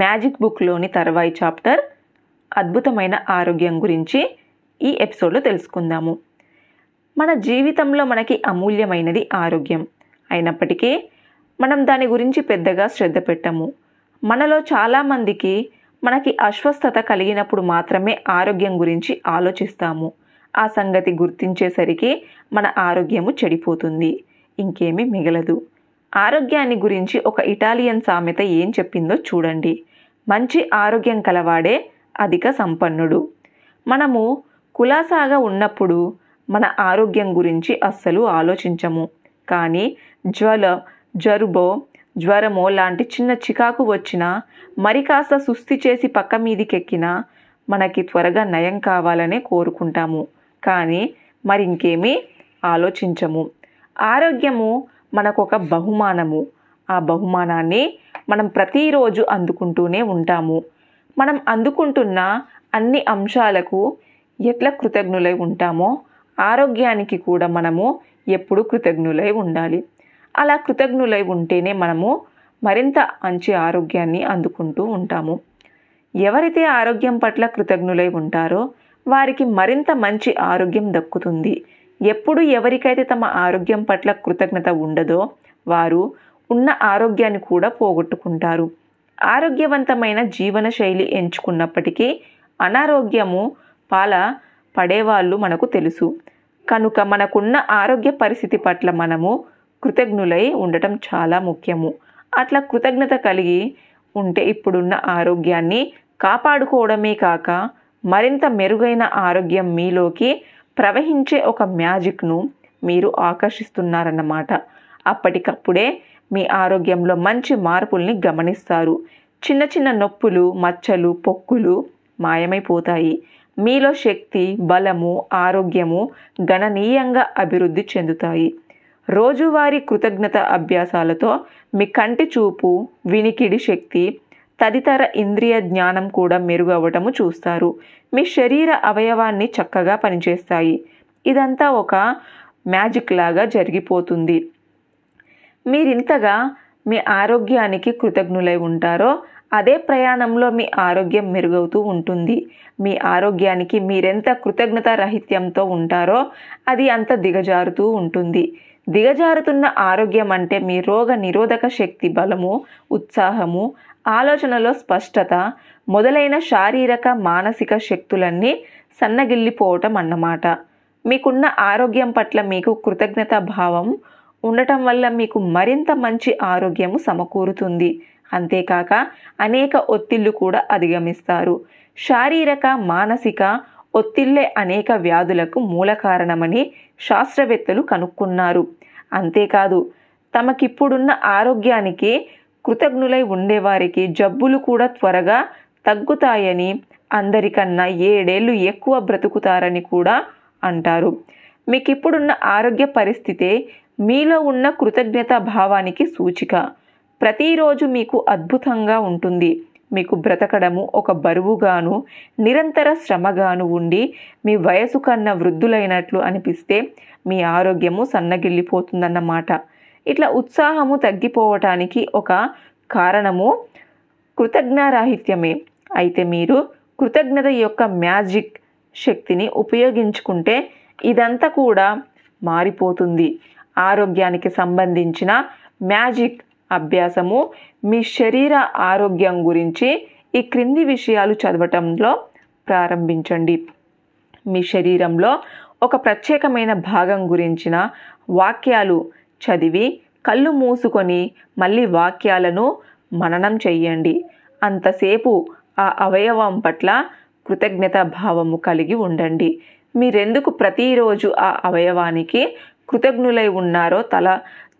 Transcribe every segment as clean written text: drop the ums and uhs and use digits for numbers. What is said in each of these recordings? Magic బుక్లోని తర్వాయి chapter అద్భుతమైన ఆరోగ్యం గురించి ఈ ఎపిసోడ్లో తెలుసుకుందాము. మన జీవితంలో మనకి అమూల్యమైనది ఆరోగ్యం. అయినప్పటికీ మనం దాని గురించి పెద్దగా శ్రద్ధ పెట్టము. మనలో చాలామందికి మనకి అస్వస్థత కలిగినప్పుడు మాత్రమే ఆరోగ్యం గురించి ఆలోచిస్తాము. ఆ సంగతి గుర్తించేసరికి మన ఆరోగ్యము చెడిపోతుంది, ఇంకేమీ మిగలదు. ఆరోగ్యాన్ని గురించి ఒక ఇటాలియన్ సామెత ఏం చెప్పిందో చూడండి. మంచి ఆరోగ్యం కలవాడే అధిక సంపన్నుడు. మనము కులాసాగా ఉన్నప్పుడు మన ఆరోగ్యం గురించి అస్సలు ఆలోచించము. కానీ జ్వరమో లాంటి చిన్న చికాకు వచ్చినా, మరి కాస్త సుస్థి చేసి పక్క మీదికెక్కినా మనకి త్వరగా నయం కావాలనే కోరుకుంటాము. కానీ మరింకేమీ ఆలోచించము. ఆరోగ్యము మనకొక బహుమానము. ఆ బహుమానాన్ని మనం ప్రతిరోజు అందుకుంటూనే ఉంటాము. మనం అందుకుంటున్న అన్ని అంశాలకు ఎట్లా కృతజ్ఞులై ఉంటామో ఆరోగ్యానికి కూడా మనము ఎప్పుడు కృతజ్ఞులై ఉండాలి. అలా కృతజ్ఞులై ఉంటేనే మనము మరింత మంచి ఆరోగ్యాన్ని అందుకుంటూ ఉంటాము. ఎవరైతే ఆరోగ్యం పట్ల కృతజ్ఞులై ఉంటారో వారికి మరింత మంచి ఆరోగ్యం దక్కుతుంది. ఎప్పుడు ఎవరికైతే తమ ఆరోగ్యం పట్ల కృతజ్ఞత ఉండదో వారు ఉన్న ఆరోగ్యాన్ని కూడా పోగొట్టుకుంటారు. ఆరోగ్యవంతమైన జీవన శైలి ఎంచుకున్నప్పటికీ అనారోగ్యము పాల పడేవాళ్ళు మనకు తెలుసు. కనుక మనకున్న ఆరోగ్య పరిస్థితి పట్ల మనము కృతజ్ఞులై ఉండటం చాలా ముఖ్యము. అట్లా కృతజ్ఞత కలిగి ఉంటే ఇప్పుడున్న ఆరోగ్యాన్ని కాపాడుకోవడమే కాక మరింత మెరుగైన ఆరోగ్యం మీలోకి ప్రవహించే ఒక మ్యాజిక్ను మీరు ఆకర్షిస్తున్నారన్నమాట. అప్పటికప్పుడే మీ ఆరోగ్యంలో మంచి మార్పుల్ని గమనిస్తారు. చిన్న చిన్న నొప్పులు, మచ్చలు, పొక్కులు మాయమైపోతాయి. మీలో శక్తి, బలము, ఆరోగ్యము గణనీయంగా అభివృద్ధి చెందుతాయి. రోజువారీ కృతజ్ఞత అభ్యాసాలతో మీ కంటి చూపు, వినికిడి శక్తి, తదితర ఇంద్రియ జ్ఞానం కూడా మెరుగవటము చూస్తారు. మీ శరీర అవయవాన్ని చక్కగా పనిచేస్తాయి. ఇదంతా ఒక మ్యాజిక్ లాగా జరిగిపోతుంది. మీరింతగా మీ ఆరోగ్యానికి కృతజ్ఞులై ఉంటారో అదే ప్రయాణంలో మీ ఆరోగ్యం మెరుగవుతూ ఉంటుంది. మీ ఆరోగ్యానికి మీరెంత కృతజ్ఞత రహిత్యంతో ఉంటారో అది అంత దిగజారుతూ ఉంటుంది. దిగజారుతున్న ఆరోగ్యం అంటే మీ రోగ నిరోధక శక్తి, బలము, ఉత్సాహము, ఆలోచనలో స్పష్టత మొదలైన శారీరక మానసిక శక్తులన్నీ సన్నగిల్లిపోవటం అన్నమాట. మీకున్న ఆరోగ్యం పట్ల మీకు కృతజ్ఞత భావం ఉండటం వల్ల మీకు మరింత మంచి ఆరోగ్యము సమకూరుతుంది. అంతేకాక అనేక ఒత్తిళ్లు కూడా అధిగమిస్తారు. శారీరక మానసిక ఒత్తిళ్లే అనేక వ్యాధులకు మూల కారణమని శాస్త్రవేత్తలు కనుక్కున్నారు. అంతేకాదు, తమకిప్పుడున్న ఆరోగ్యానికి కృతజ్ఞులై ఉండేవారికి జబ్బులు కూడా త్వరగా తగ్గుతాయని, అందరికన్నా 7 ఏళ్లు ఎక్కువ బ్రతుకుతారని కూడా అంటారు. మీకిప్పుడున్న ఆరోగ్య పరిస్థితే మీలో ఉన్న కృతజ్ఞత భావానికి సూచిక. ప్రతిరోజు మీకు అద్భుతంగా ఉంటుంది. మీకు బ్రతకడము ఒక బరువుగాను నిరంతర శ్రమగాను ఉండి మీ వయసు కన్నా వృద్ధులైనట్లు అనిపిస్తే మీ ఆరోగ్యము సన్నగిల్లిపోతుందన్నమాట. ఇట్లా ఉత్సాహము తగ్గిపోవటానికి ఒక కారణము కృతజ్ఞరాహిత్యమే. అయితే మీరు కృతజ్ఞత యొక్క మ్యాజిక్ శక్తిని ఉపయోగించుకుంటే ఇదంతా కూడా మారిపోతుంది. ఆరోగ్యానికి సంబంధించిన మ్యాజిక్ అభ్యాసము మీ శరీర ఆరోగ్యం గురించి ఈ క్రింది విషయాలు చదవటంలో ప్రారంభించండి. మీ శరీరంలో ఒక ప్రత్యేకమైన భాగం గురించిన వాక్యాలు చదివి కళ్ళు మూసుకొని మళ్ళీ వాక్యాలను మననం చెయ్యండి. అంతసేపు ఆ అవయవం పట్ల కృతజ్ఞత భావము కలిగి ఉండండి. మీరెందుకు ప్రతిరోజు ఆ అవయవానికి కృతజ్ఞులై ఉన్నారో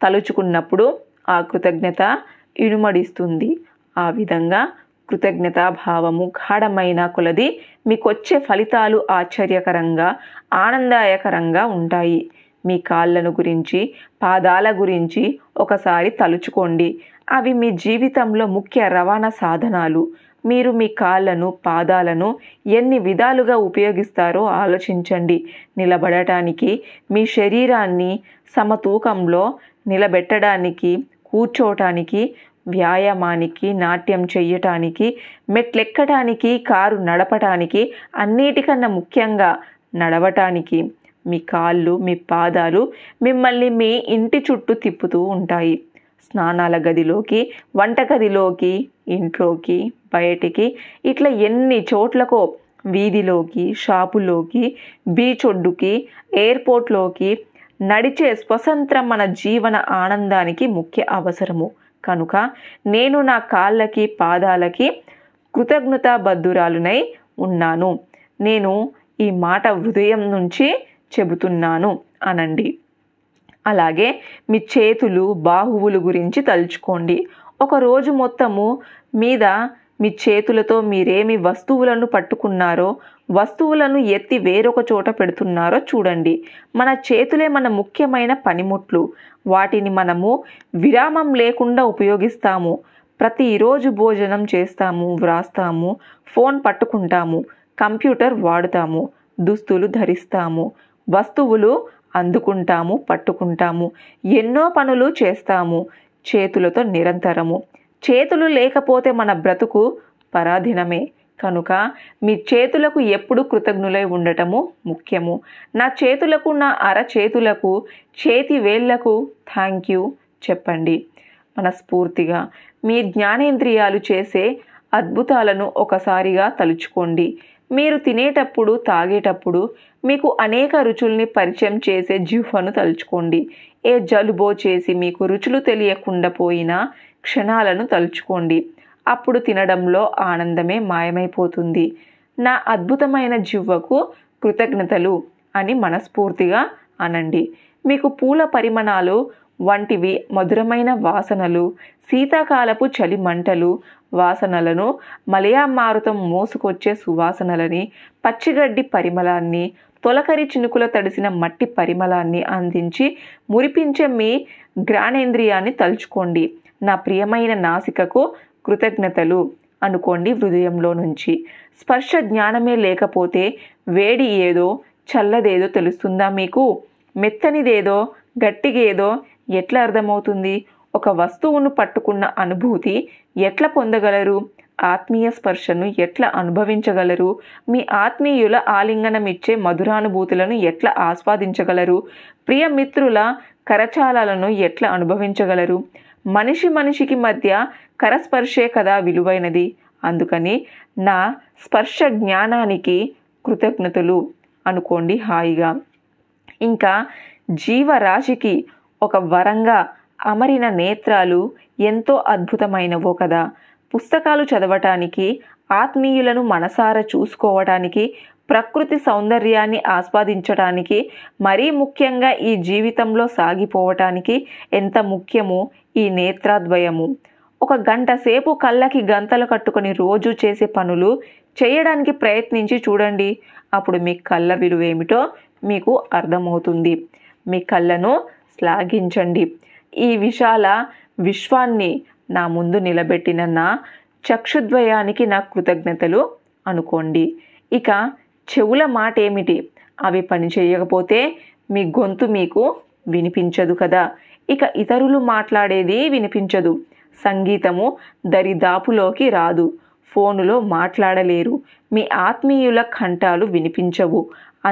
తలుచుకున్నప్పుడు ఆ కృతజ్ఞత ఇనుమడిస్తుంది. ఆ విధంగా కృతజ్ఞతాభావము గాఢమైన కొలది మీకొచ్చే ఫలితాలు ఆశ్చర్యకరంగా, ఆనందదాయకరంగా ఉంటాయి. మీ కాళ్ళను గురించి, పాదాల గురించి ఒకసారి తలుచుకోండి. అవి మీ జీవితంలో ముఖ్య రవాణా సాధనాలు. మీరు మీ కాళ్ళను, పాదాలను ఎన్ని విధాలుగా ఉపయోగిస్తారో ఆలోచించండి. నిలబడటానికి, మీ శరీరాన్ని సమతూకంలో నిలబెట్టడానికి, కూర్చోటానికి, వ్యాయామానికి, నాట్యం చెయ్యటానికి, మెట్లెక్కడానికి, కారు నడపటానికి, అన్నిటికన్నా ముఖ్యంగా నడవటానికి మీ కాళ్ళు, మీ పాదాలు మిమ్మల్ని మీ ఇంటి చుట్టూ తిప్పుతూ ఉంటాయి. స్నానాల గదిలోకి, వంటగదిలోకి, ఇంట్లోకి, బయటికి, ఇట్లా ఎన్ని చోట్లకో, వీధిలోకి, షాపులోకి, బీచ్ ఒడ్డుకి, ఎయిర్పోర్ట్లోకి నడిచే స్వతంత్రం మన జీవన ఆనందానికి ముఖ్య అవసరము. కనుక నేను నా కాళ్ళకి, పాదాలకి కృతజ్ఞతా బద్ధురాలునై ఉన్నాను. నేను ఈ మాట హృదయం నుంచి చెబుతున్నాను అనండి. అలాగే మీ చేతులు, బాహువులు గురించి తలుచుకోండి. ఒకరోజు మొత్తము మీద మీ చేతులతో మీరేమి వస్తువులను పట్టుకున్నారో, వస్తువులను ఎత్తి వేరొక చోట పెడుతున్నారో చూడండి. మన చేతులే మన ముఖ్యమైన పనిముట్లు. వాటిని మనము విరామం లేకుండా ఉపయోగిస్తాము. ప్రతిరోజు భోజనం చేస్తాము, వ్రాస్తాము, ఫోన్ పట్టుకుంటాము, కంప్యూటర్ వాడుతాము, దుస్తులు ధరిస్తాము, వస్తువులు అందుకుంటాము, పట్టుకుంటాము, ఎన్నో పనులు చేస్తాము చేతులతో నిరంతరము. చేతులు లేకపోతే మన బ్రతుకు పరాధీనమే. కనుక మీ చేతులకు ఎప్పుడు కృతజ్ఞులై ఉండటము ముఖ్యము. నా చేతులకు, నా అరచేతులకు, చేతి వేళ్లకు థ్యాంక్ యూ చెప్పండి. మనస్ఫూర్తిగా మీ జ్ఞానేంద్రియాలు చేసే అద్భుతాలను ఒకసారిగా తలుచుకోండి. మీరు తినేటప్పుడు, తాగేటప్పుడు మీకు అనేక రుచుల్ని పరిచయం చేసే జిహ్వను తలుచుకోండి. ఏ జలుబో చేసి మీకు రుచులు తెలియకుండా పోయిన క్షణాలను తలుచుకోండి. అప్పుడు తినడంలో ఆనందమే మాయమైపోతుంది. నా అద్భుతమైన జిహ్వకు కృతజ్ఞతలు అని మనస్ఫూర్తిగా అనండి. మీకు పూల పరిమళాలు వంటివి మధురమైన వాసనలు, శీతాకాలపు చలి మంటలు వాసనలను, మలయామారుతం మోసుకొచ్చే సువాసనలని, పచ్చిగడ్డి పరిమళాన్ని, తొలకరి చినుకుల తడిసిన మట్టి పరిమళాన్ని అందించి మురిపించే మీ ఘ్రాణేంద్రియాన్ని తలుచుకోండి. నా ప్రియమైన నాసికకు కృతజ్ఞతలు అనుకోండి హృదయంలో నుంచి. స్పర్శ జ్ఞానమే లేకపోతే వేడి ఏదో, చల్లదేదో తెలుస్తుందా మీకు? మెత్తనిదేదో, గట్టిగేదో ఎట్లా అర్థమవుతుంది? ఒక వస్తువును పట్టుకున్న అనుభూతి ఎట్లా పొందగలరు? ఆత్మీయ స్పర్శను ఎట్లా అనుభవించగలరు? మీ ఆత్మీయుల ఆలింగనమిచ్చే మధురానుభూతులను ఎట్లా ఆస్వాదించగలరు? ప్రియమిత్రుల కరచాలలను ఎట్లా అనుభవించగలరు? మనిషి మనిషికి మధ్య కరస్పర్శే కదా విలువైనది. అందుకని నా స్పర్శ జ్ఞానానికి కృతజ్ఞతలు అనుకోండి హాయిగా. ఇంకా జీవరాశికి ఒక వరంగా అమరిన నేత్రాలు ఎంతో అద్భుతమైనవో కదా. పుస్తకాలు చదవటానికి, ఆత్మీయులను మనసారా చూసుకోవటానికి, ప్రకృతి సౌందర్యాన్ని ఆస్వాదించటానికి, మరీ ముఖ్యంగా ఈ జీవితంలో సాగిపోవటానికి ఎంత ముఖ్యమో ఈ నేత్రాద్వయము. ఒక గంట సేపు కళ్ళకి గంతలు కట్టుకొని రోజు చేసే పనులు చేయడానికి ప్రయత్నించి చూడండి. అప్పుడు మీ కళ్ళ విలువేమిటో మీకు అర్థమవుతుంది. మీ కళ్ళను శ్లాఘించండి. ఈ విశాల విశ్వాన్ని నా ముందు నిలబెట్టిన నా చక్షుద్వయానికి నా కృతజ్ఞతలు అనుకోండి. ఇక చెవుల మాట ఏమిటి? అవి పని చేయకపోతే మీ గొంతు మీకు వినిపించదు కదా. ఇక ఇతరులు మాట్లాడేది వినిపించదు. సంగీతము దరిదాపులోకి రాదు. ఫోనులో మాట్లాడలేరు. మీ ఆత్మీయుల కంఠాలు వినిపించవు.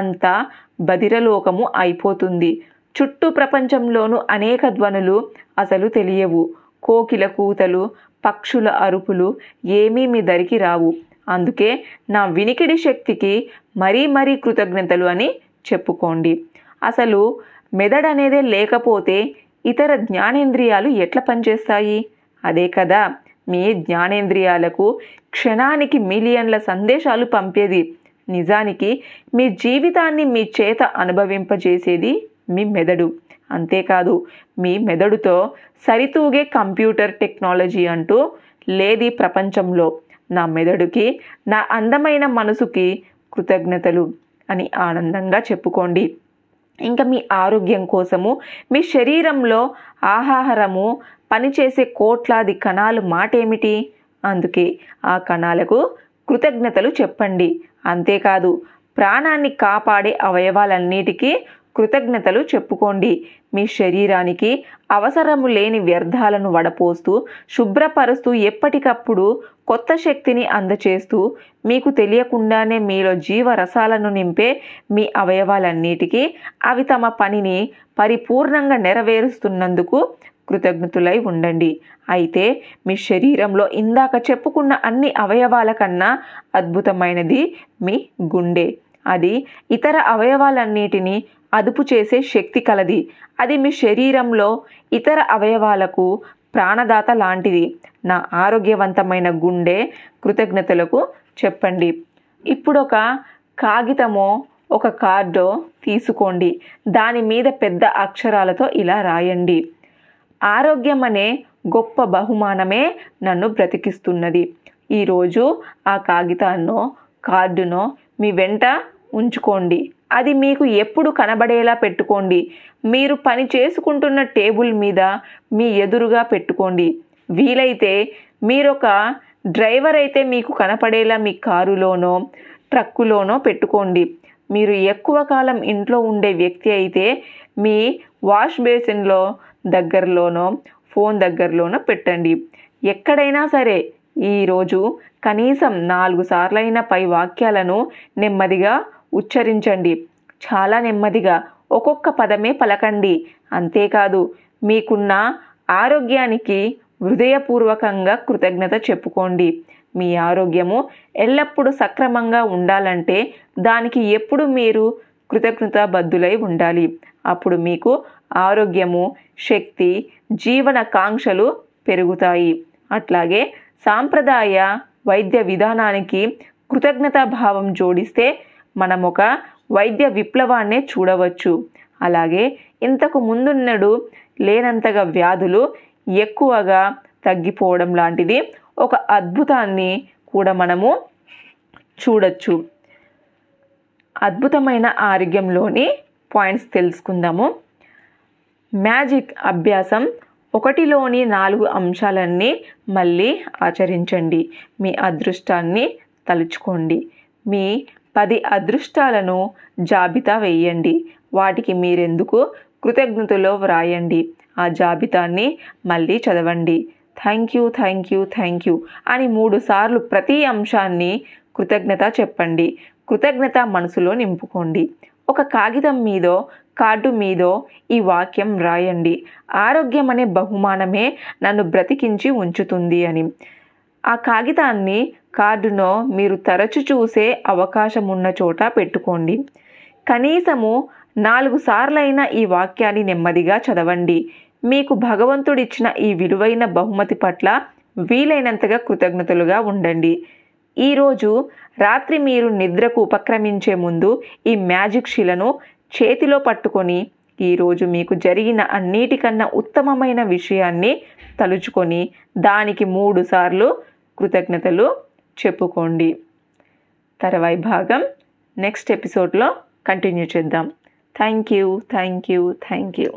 అంతా బదిరలోకము అయిపోతుంది. చుట్టూ ప్రపంచంలోనూ అనేక ధ్వనులు అసలు తెలియవు. కోకిల కూతలు, పక్షుల అరుపులు ఏమీ మీ దరికి రావు. అందుకే నా వినికిడి శక్తికి మరీ మరీ కృతజ్ఞతలు అని చెప్పుకోండి. అసలు మెదడు అనేదే లేకపోతే ఇతర జ్ఞానేంద్రియాలు ఎట్లా పనిచేస్తాయి? అదే కదా మీ జ్ఞానేంద్రియాలకు క్షణానికి మిలియన్ల సందేశాలు పంపేది. నిజానికి మీ జీవితాన్ని మీ చేత అనుభవింపజేసేది మీ మెదడు. అంతేకాదు, మీ మెదడుతో సరితూగే కంప్యూటర్ టెక్నాలజీ అంటూ లేది ప్రపంచంలో. నా మెదడుకి, నా అందమైన మనసుకి కృతజ్ఞతలు అని ఆనందంగా చెప్పుకోండి. ఇంకా మీ ఆరోగ్యం కోసము మీ శరీరంలో ఆహారము పనిచేసే కోట్లాది కణాలు మాటేమిటి? అందుకే ఆ కణాలకు కృతజ్ఞతలు చెప్పండి. అంతేకాదు, ప్రాణాన్ని కాపాడే అవయవాలన్నిటికీ కృతజ్ఞతలు చెప్పుకోండి. మీ శరీరానికి అవసరము లేని వ్యర్థాలను వడపోస్తూ, శుభ్రపరుస్తూ, ఎప్పటికప్పుడు కొత్త శక్తిని అందచేస్తూ, మీకు తెలియకుండానే మీలో జీవరసాలను నింపే మీ అవయవాలన్నిటికీ అవి తమ పనిని పరిపూర్ణంగా నెరవేరుస్తున్నందుకు కృతజ్ఞతులై ఉండండి. అయితే మీ శరీరంలో ఇందాక చెప్పుకున్న అన్ని అవయవాల కన్నా అద్భుతమైనది మీ గుండె. అది ఇతర అవయవాలన్నిటినీ అదుపు చేసే శక్తి కలది. అది మీ శరీరంలో ఇతర అవయవాలకు ప్రాణదాత లాంటిది. నా ఆరోగ్యవంతమైన గుండె కృతజ్ఞతలకు చెప్పండి. ఇప్పుడు ఒక కాగితమో ఒక కార్డో తీసుకోండి. దాని మీద పెద్ద అక్షరాలతో ఇలా రాయండి: ఆరోగ్యం అనే గొప్ప బహుమానమే నన్ను బ్రతికిస్తున్నది. ఈరోజు ఆ కాగితాన్నో కార్డునో మీ వెంట ఉంచుకోండి. అది మీకు ఎప్పుడు కనబడేలా పెట్టుకోండి. మీరు పని చేసుకుంటున్న టేబుల్ మీద మీ ఎదురుగా పెట్టుకోండి. వీలైతే మీరొక డ్రైవర్ అయితే మీకు కనపడేలా మీ కారులోనో ట్రక్కులోనో పెట్టుకోండి. మీరు ఎక్కువ కాలం ఇంట్లో ఉండే వ్యక్తి అయితే మీ వాష్ బేసిన్లో దగ్గరలోనో ఫోన్ దగ్గరలోనో పెట్టండి. ఎక్కడైనా సరే ఈరోజు కనీసం 4 సార్లైన పై వాక్యాలను నెమ్మదిగా ఉచ్చరించండి. చాలా నెమ్మదిగా ఒక్కొక్క పదమే పలకండి. అంతేకాదు, మీకున్న ఆరోగ్యానికి హృదయపూర్వకంగా కృతజ్ఞత చెప్పుకోండి. మీ ఆరోగ్యము ఎల్లప్పుడూ సక్రమంగా ఉండాలంటే దానికి ఎప్పుడు మీరు కృతజ్ఞతాబద్ధులై ఉండాలి. అప్పుడు మీకు ఆరోగ్యము, శక్తి, జీవనాకాంక్షలు పెరుగుతాయి. అట్లాగే సాంప్రదాయ వైద్య విధానానికి కృతజ్ఞతాభావం జోడిస్తే మనం ఒక వైద్య విప్లవాన్నే చూడవచ్చు. అలాగే ఇంతకు ముందున్నడు లేనంతగా వ్యాధులు ఎక్కువగా తగ్గిపోవడం లాంటిది ఒక అద్భుతాన్ని కూడా మనము చూడొచ్చు. అద్భుతమైన ఆరోగ్యంలోని పాయింట్స్ తెలుసుకుందాము. మ్యాజిక్ అభ్యాసం 1లోని 4 అంశాలన్నీ మళ్ళీ ఆచరించండి. మీ అదృష్టాన్ని తలుచుకోండి. మీ 10 అదృష్టాలను జాబితా వేయండి. వాటికి మీరెందుకు కృతజ్ఞతలో వ్రాయండి. ఆ జాబితాన్ని మళ్ళీ చదవండి. Thank you, thank you, thank you అని 3 సార్లు ప్రతి అంశాన్ని కృతజ్ఞత చెప్పండి. కృతజ్ఞత మనసులో నింపుకోండి. ఒక కాగితం మీదో కార్డు మీదో ఈ వాక్యం రాయండి: ఆరోగ్యం అనే బహుమానమే నన్ను బ్రతికించి ఉంచుతుంది అని. ఆ కాగితాన్ని, కార్డును మీరు తరచు చూసే అవకాశం ఉన్న చోట పెట్టుకోండి. కనీసము 4 సార్లైన ఈ వాక్యాన్ని నెమ్మదిగా చదవండి. మీకు భగవంతుడిచ్చిన ఈ విలువైన బహుమతి పట్ల వీలైనంతగా కృతజ్ఞతలుగా ఉండండి. ఈరోజు రాత్రి మీరు నిద్రకు ఉపక్రమించే ముందు ఈ మ్యాజిక్ శిలను చేతిలో పట్టుకొని ఈరోజు మీకు జరిగిన అన్నిటికన్నా ఉత్తమమైన విషయాన్ని తలుచుకొని దానికి 3 సార్లు కృతజ్ఞతలు చెప్పుకోండి. తర్వాయి భాగం నెక్స్ట్ ఎపిసోడ్లో కంటిన్యూ చేద్దాం. Thank you, thank you, thank you.